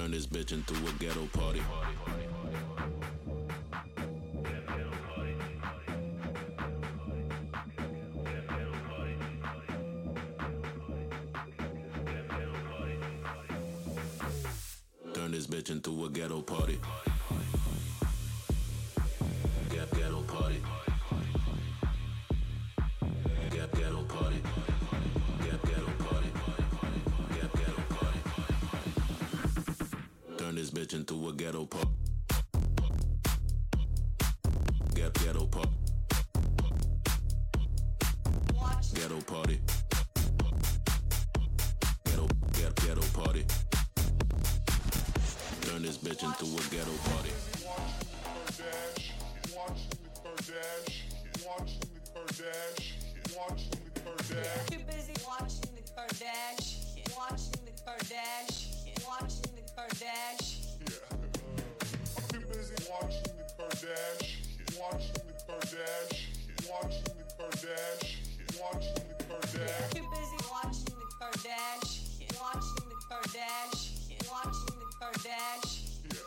turn this bitch into a ghetto party. Turn this bitch into a ghetto party. Ghetto party. Ghetto party. Ghetto party. Ghetto party. Turn this bitch into a ghetto party. Ghetto party. Ghetto party. Ghetto party. Turn this bitch into a ghetto party. Watching the Kardashians, watching the Kardashians, watching the Kardashians. Too busy watching the Kardashians, watching the Kardashians, watching the Kardashians. Yeah. I'm too busy watching the Kardashians, watching the Kardashians, watching the Kardashians, watching the Kardashians. Too busy watching the Kardashians, watching the Kardashians, watching the Kardashians. Yeah.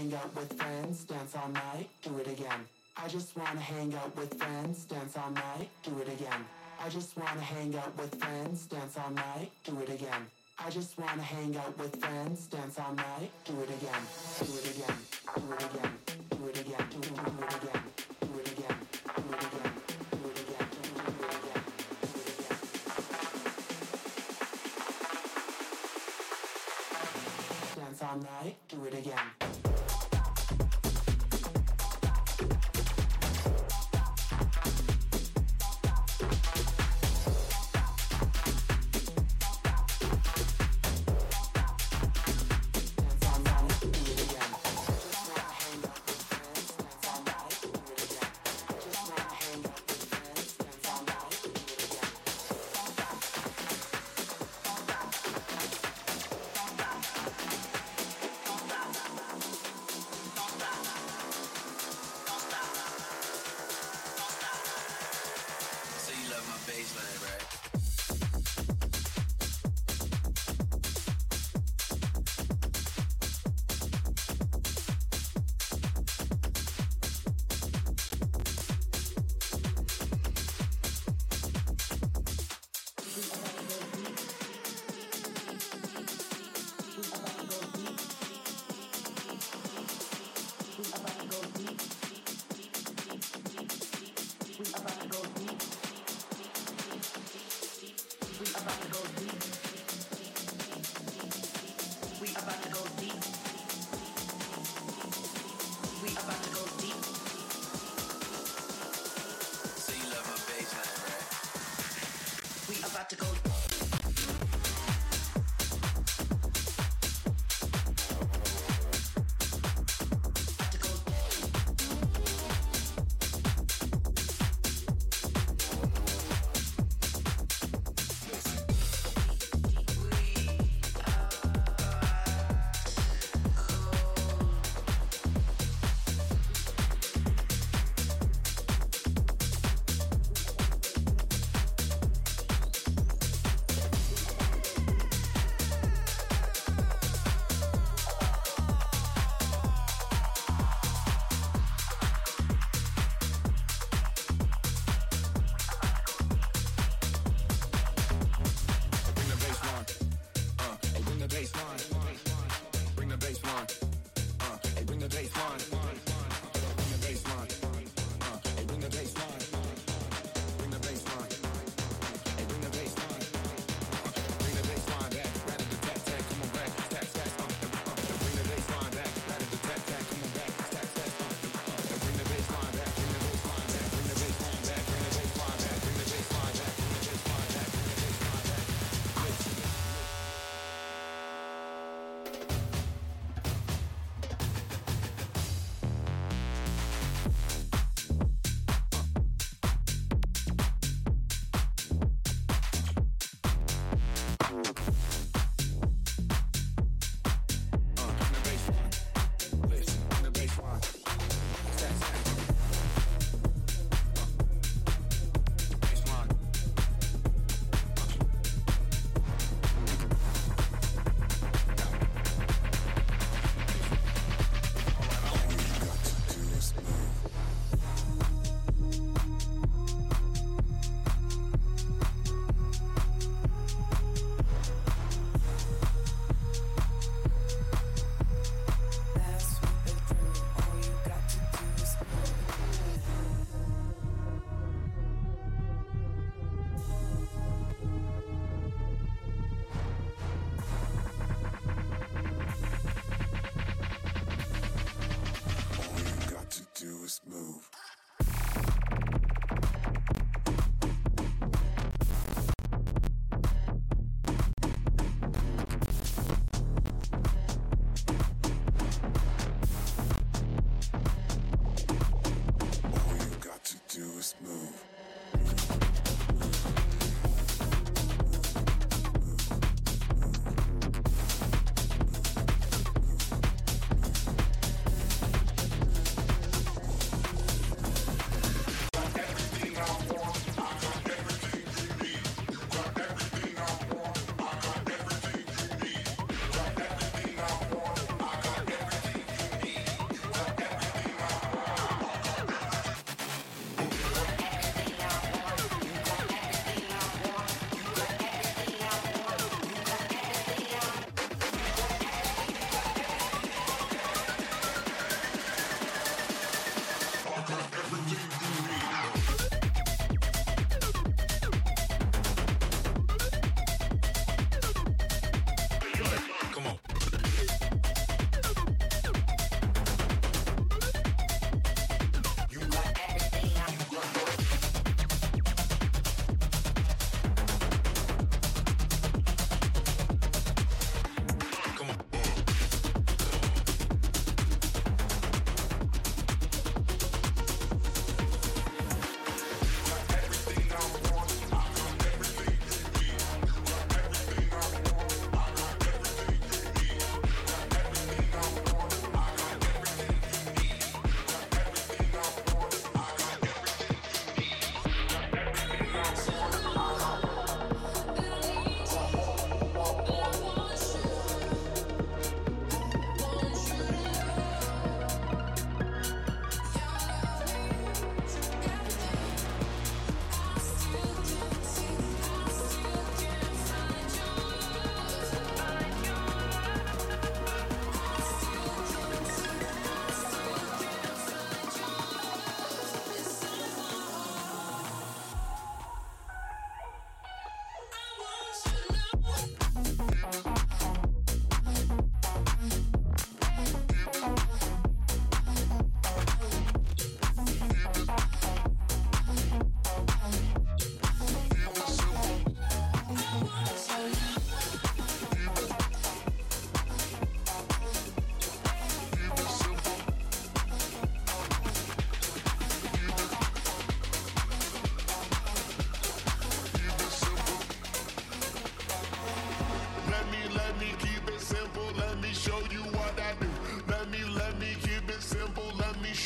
hang out with friends, dance all night, do it again. I just wanna hang out with friends, dance all night, do it again. I just wanna hang out with friends, dance all night, do it again. I just wanna hang out with friends, dance all night, do it again. Do it again, do it again, do it again, do it again, do it again. Dance all night, do it again.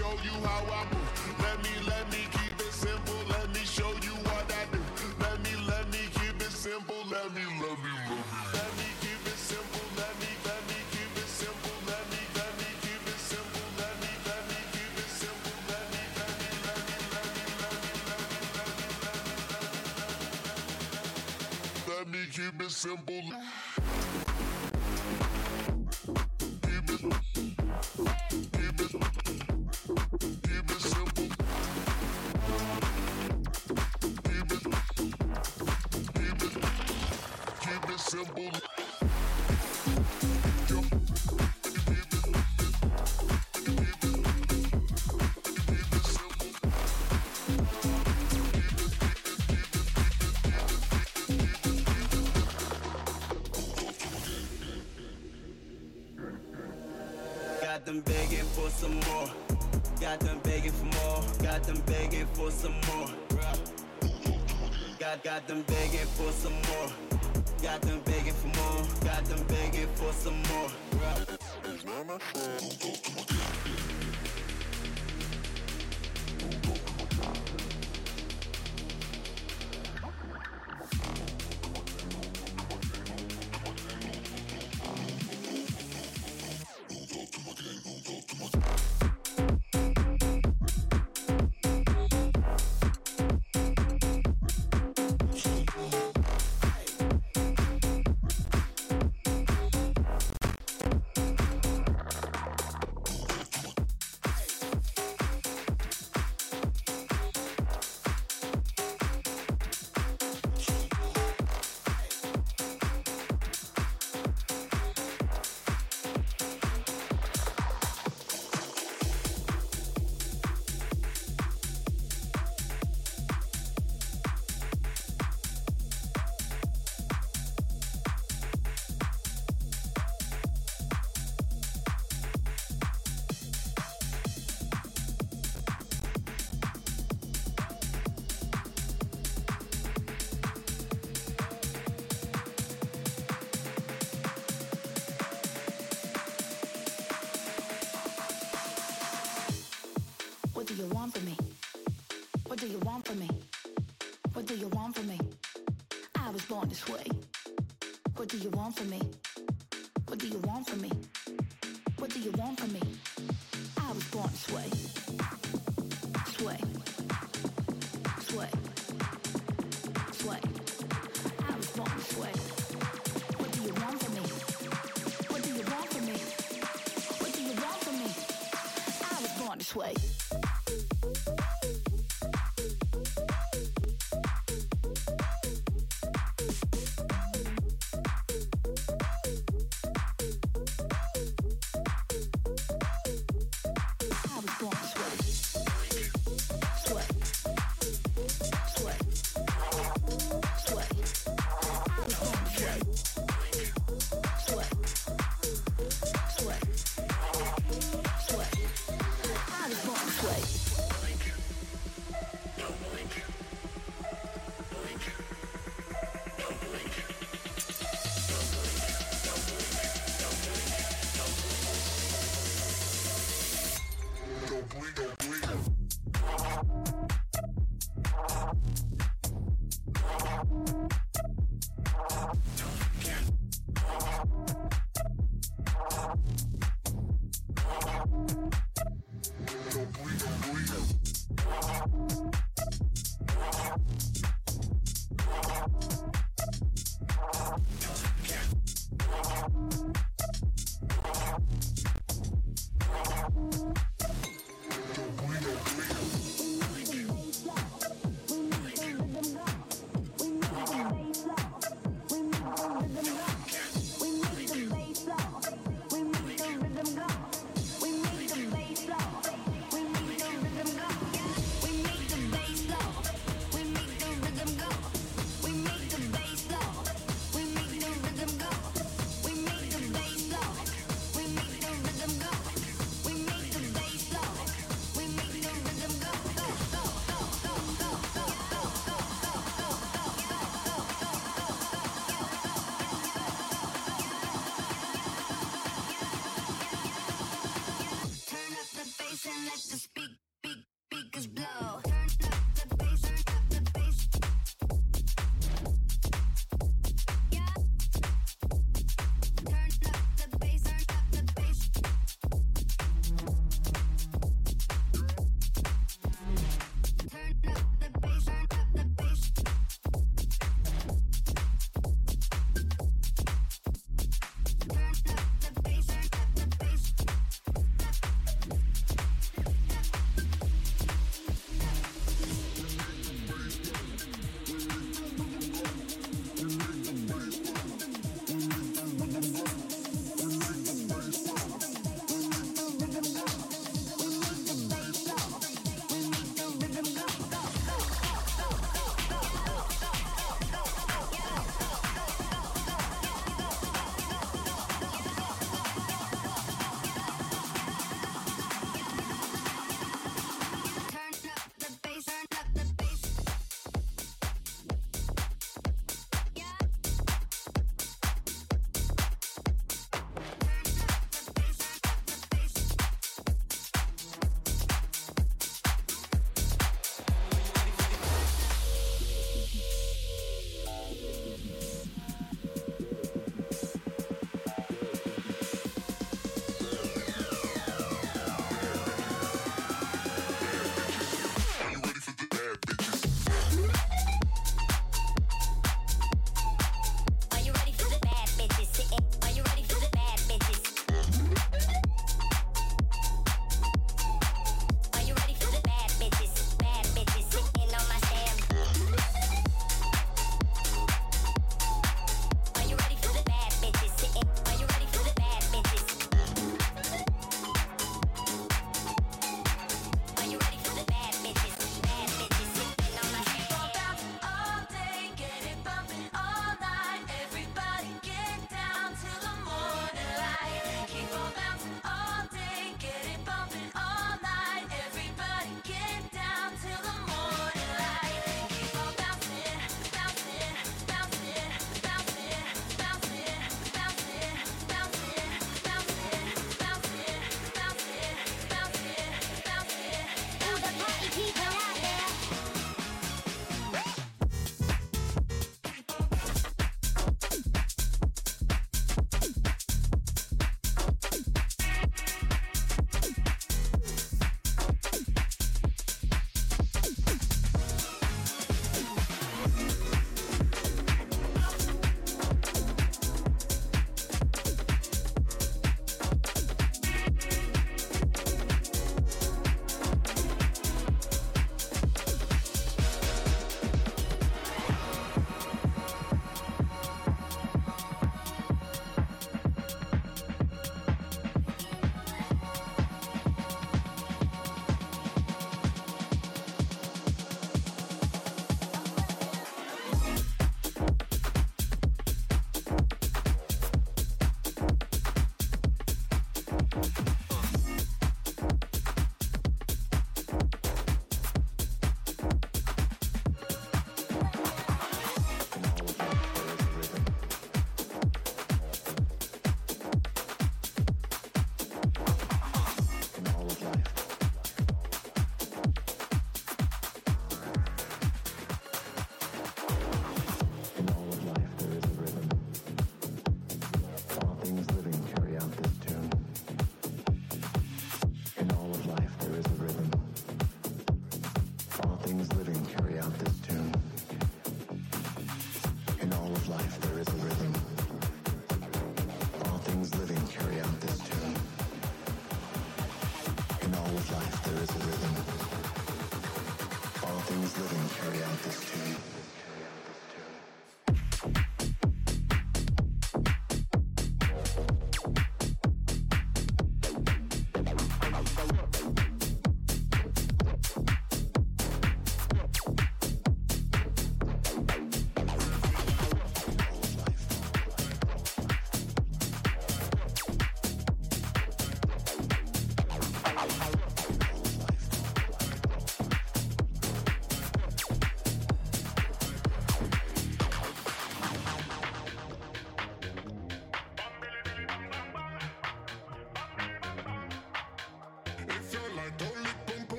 show you how I move. Let me keep it simple. Let me show you what I do. Let me keep it simple. Let me. Let me keep it simple. Let me keep it simple. Let me keep it simple. Let me keep it simple. Let me. Let me keep it simple. Got them begging for some more. Got them begging for more. Got them begging for some more. It's not my fault. Sway.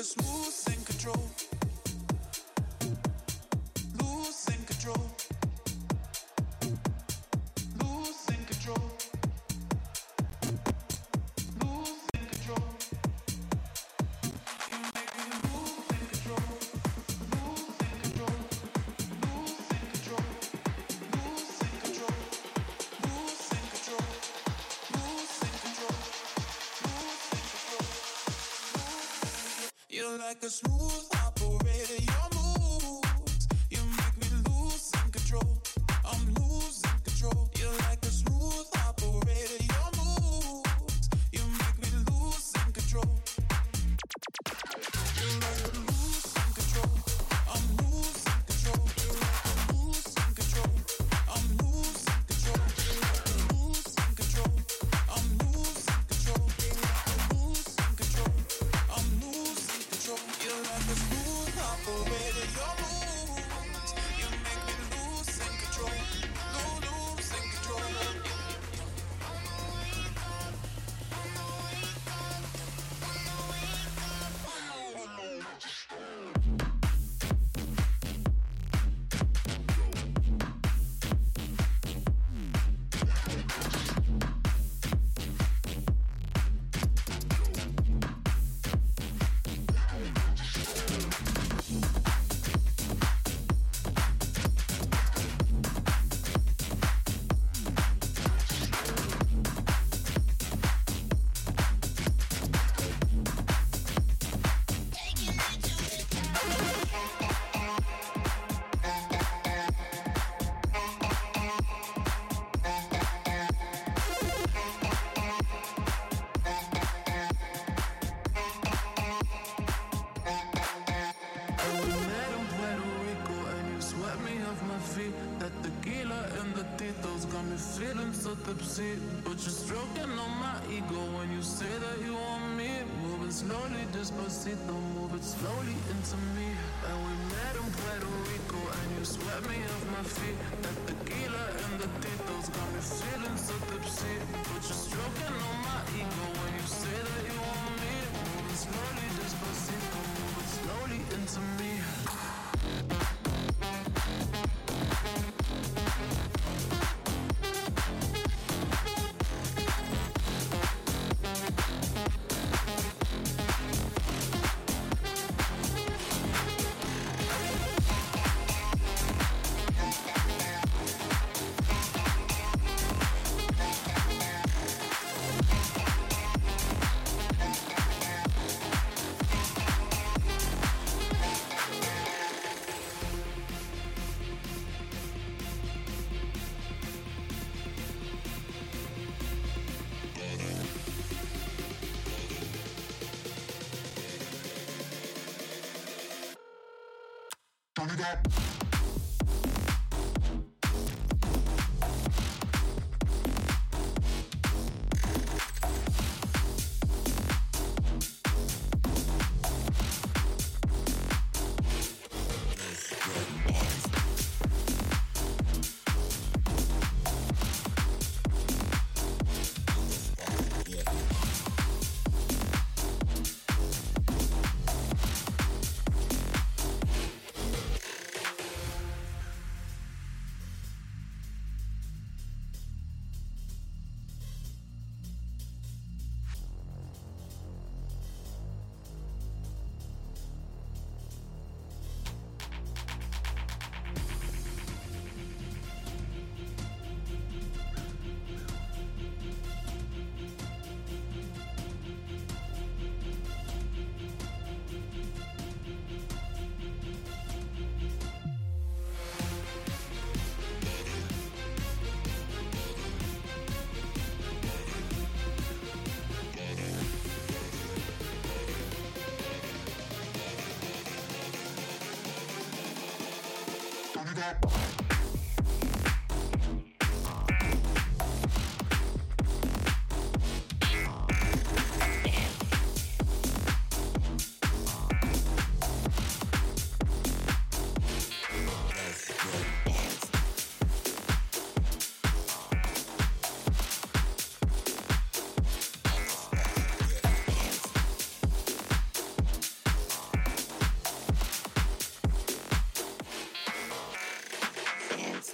Cause moves in control, losing control, losing control, losing control. You make me lose in control, losing control, losing control, losing control, losing control, losing control, losing control. You're like a smooth operator. Your moves, you make me lose in control. I'm losing control. You're like a smooth operator. Your moves, you make me lose in control. You make me lose in control. I'm losing control. You like a lose in control. I'm losing control. You like a lose in control. I'm losing control. You like a lose in control. I'm losing control. You like a smooth operator. Your moves, you make me lose in control. Lose in control.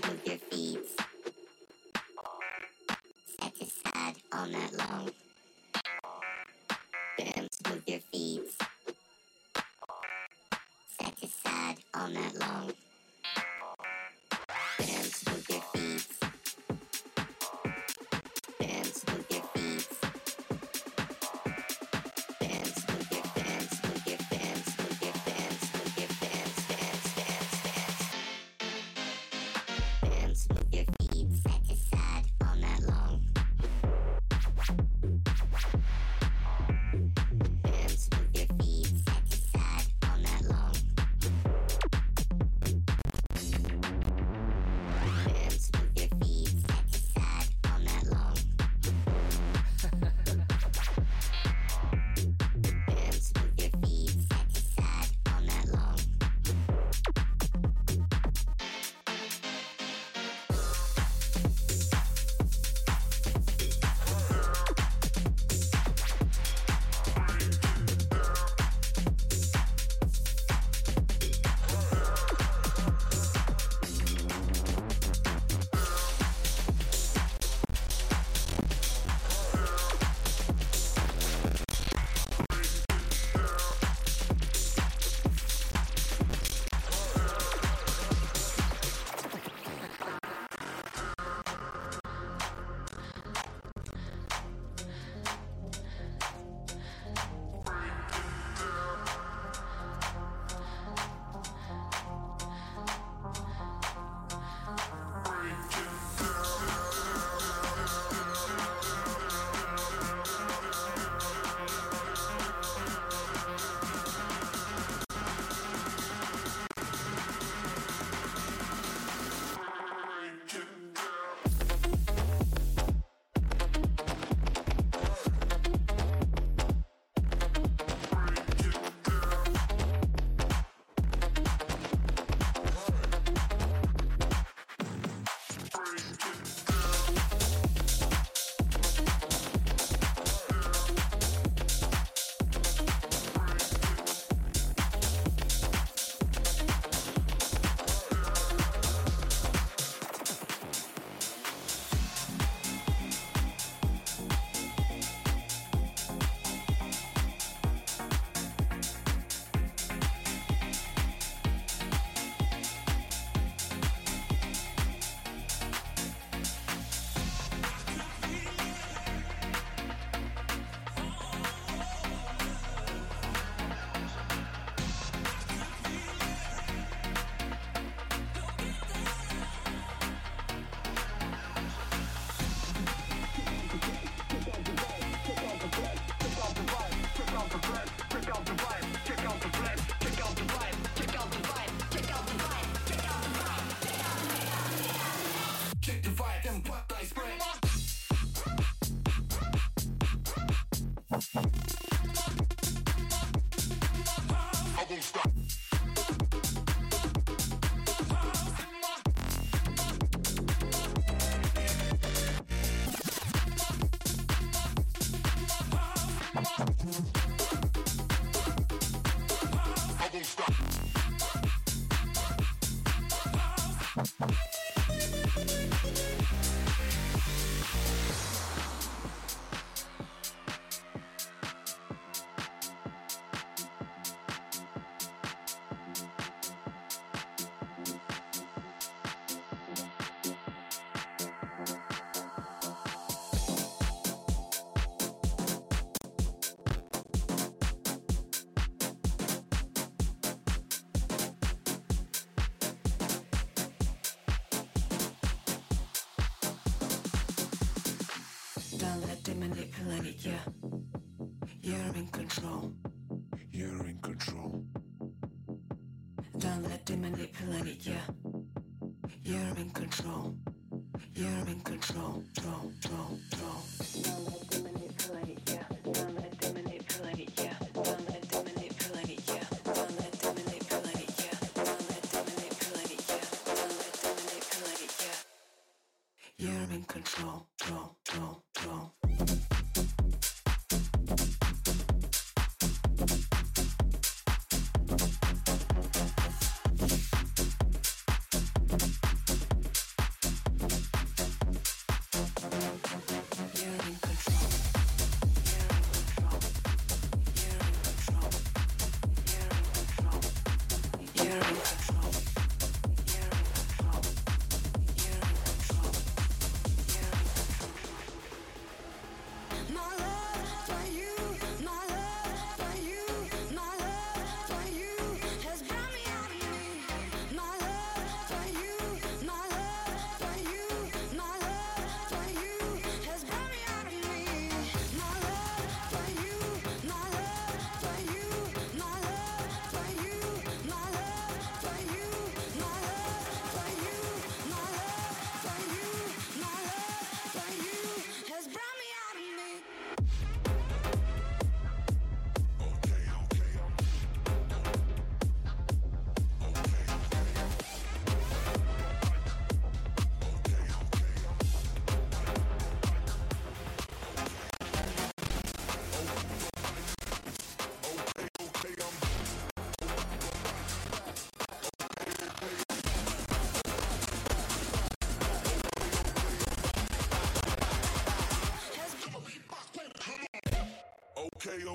dance with your feet. Set to side all night long. Dance with your feet. Set to side all night long. Dance with your feet. Dance with your feet.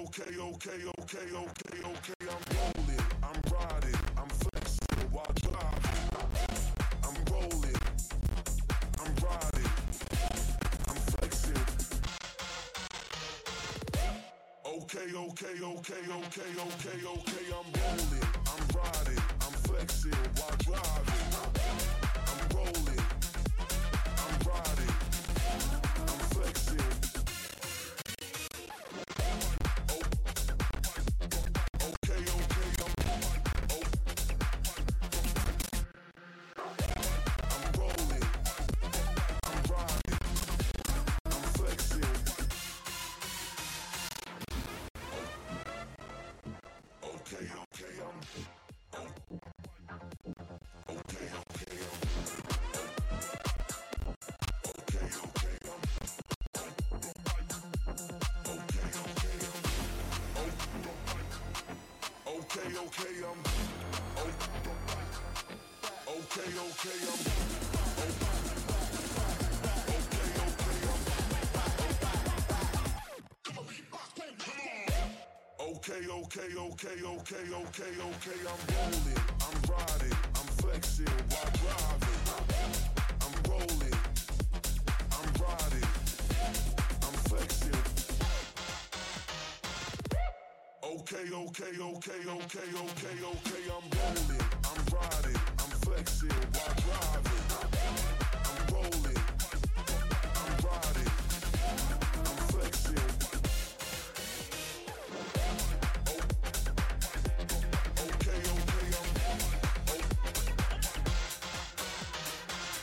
okay, I'm rolling, I'm riding, I'm flexing while driving. I'm rolling, I'm riding, I'm flexing. Okay, I'm rolling, I'm riding, I'm flexing while driving. I'm rolling, I'm riding, I'm flexing. Okay, I'm rolling, I'm riding, I'm flexing while driving. I'm rolling, I'm riding, I'm flexing. Okay, I'm rolling, I'm riding, I'm flexing while driving. I'm rolling, I'm riding, I'm flexing.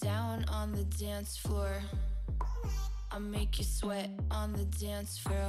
Down on the dance floor.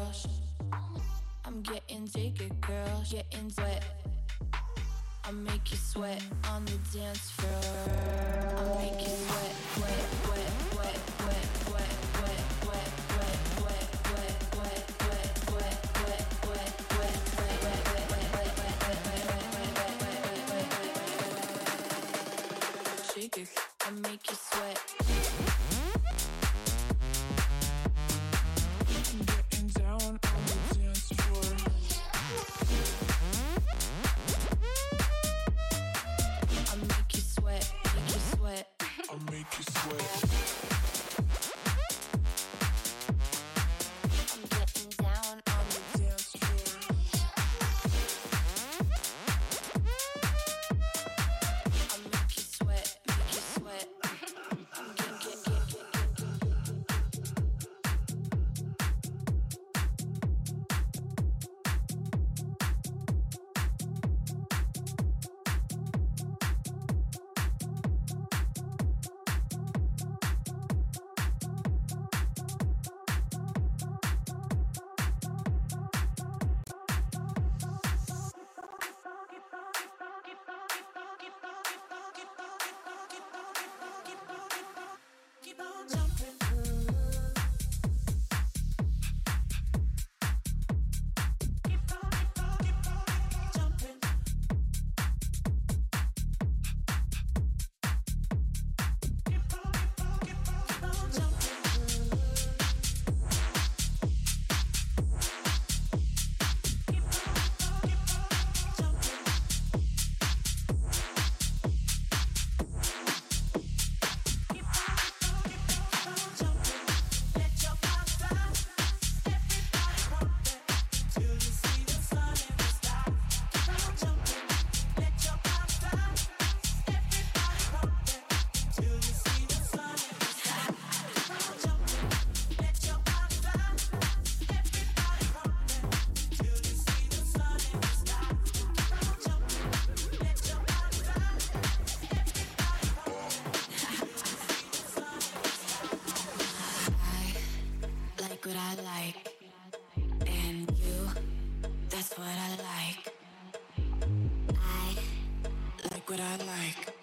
what I like.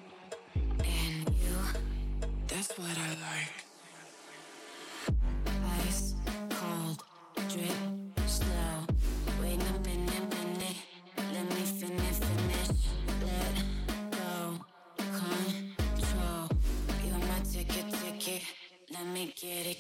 And you, that's what I like. Ice cold, drip, slow. Wait a minute, let me finish. Let go, control. You're my ticket. Let me get it.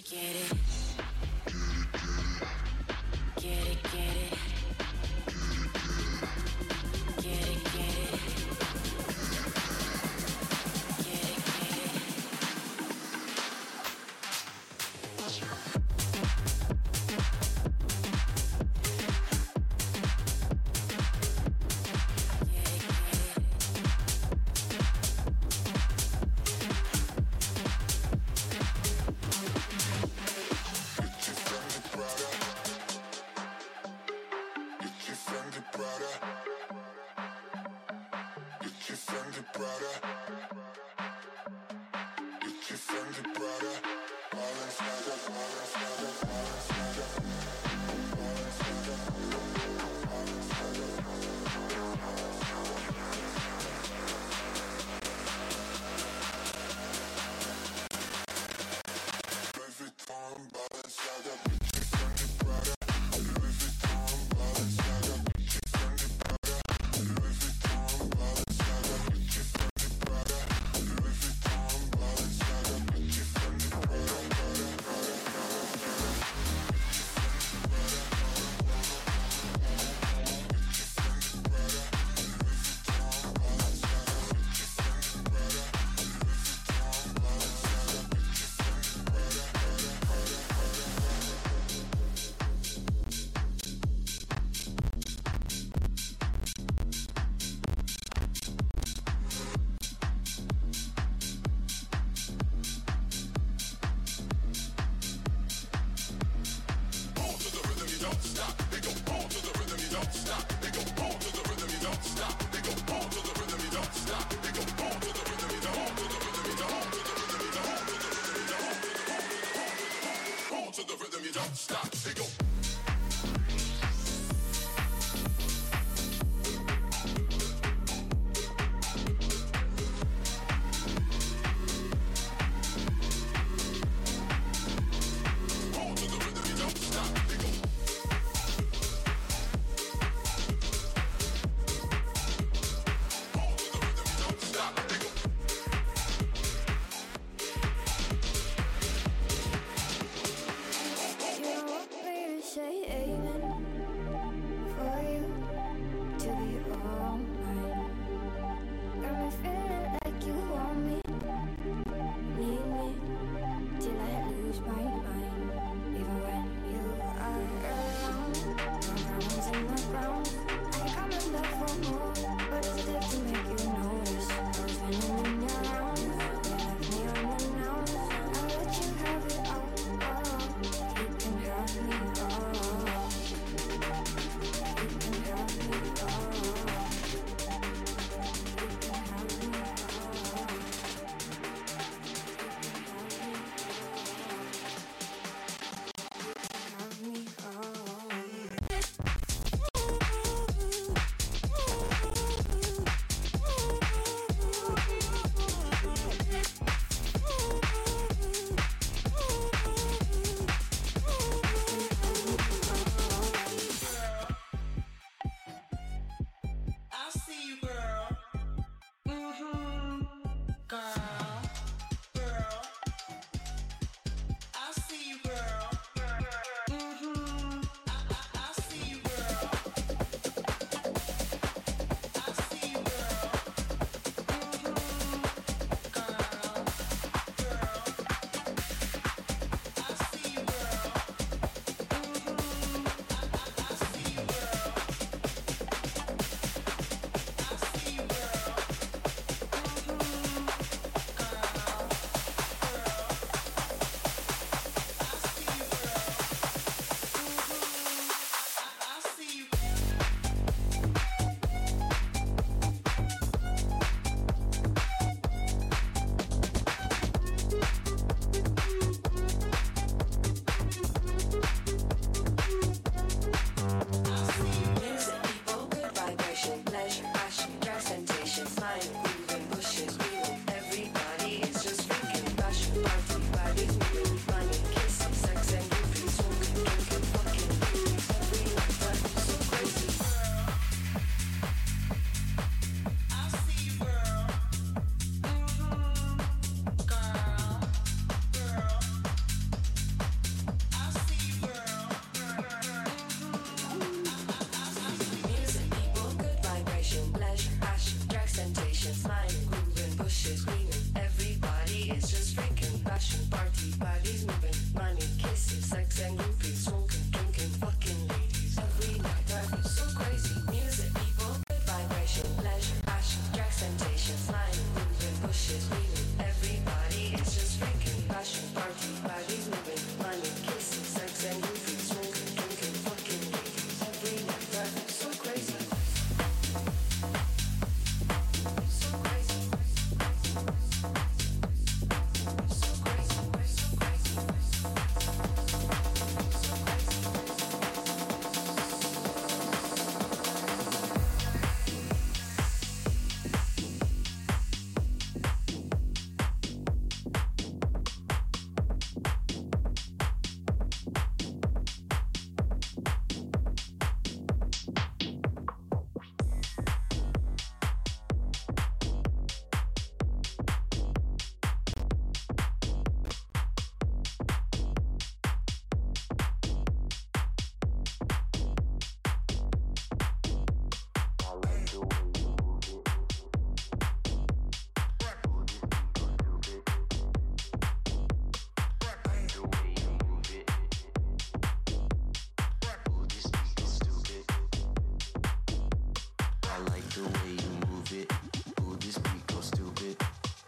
the way you move it. Ooh, this beat goes stupid.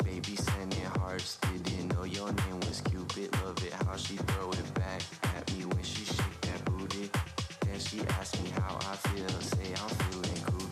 Baby sending hearts, didn't know your name was Cupid. Love it how she throw it back at me when she shake that booty. Then she asks me how I feel, say I'm feeling groovy.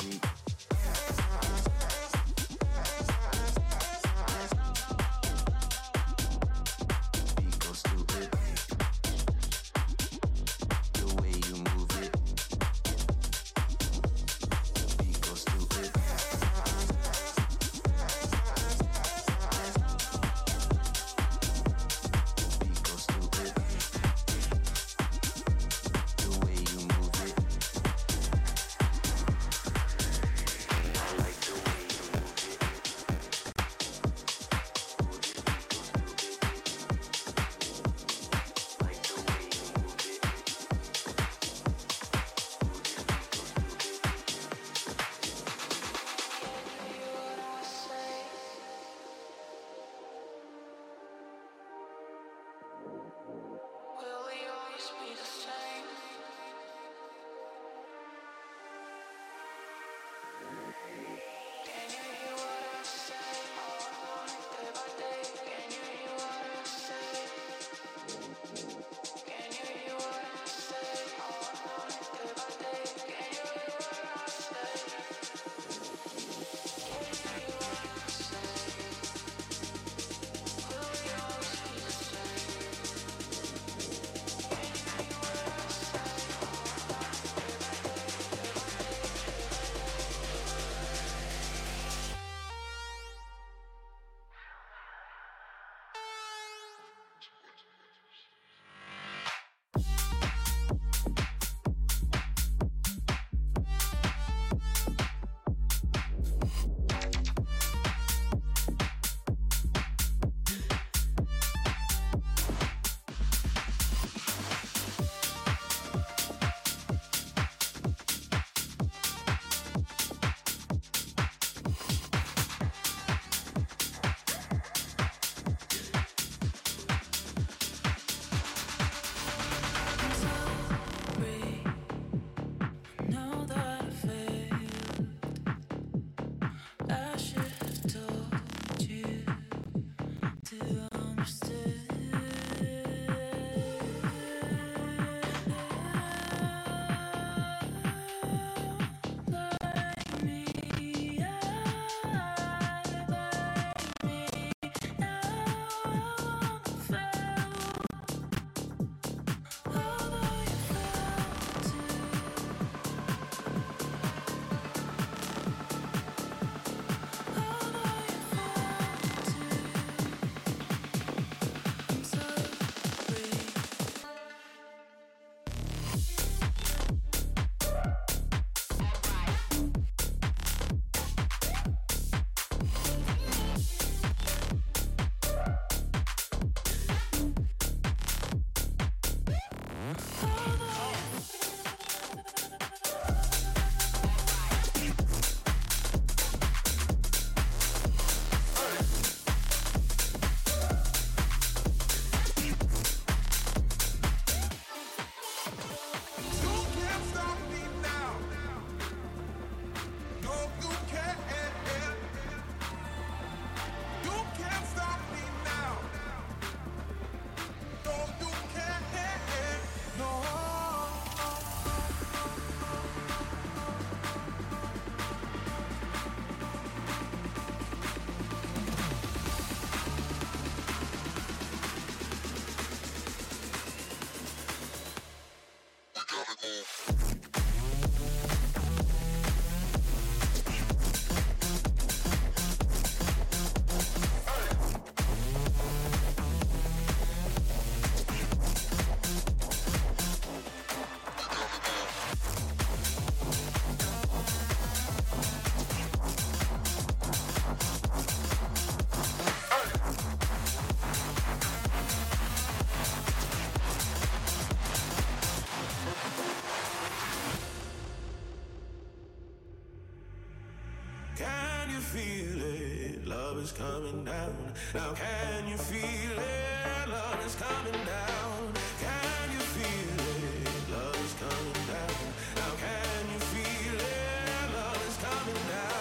Now can you feel it? Love is coming down. Can you feel it? Love is coming down. Now can you feel it? Love is coming down.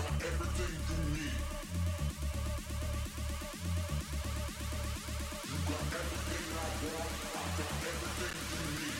got everything you need. You got everything I want. I got everything you need.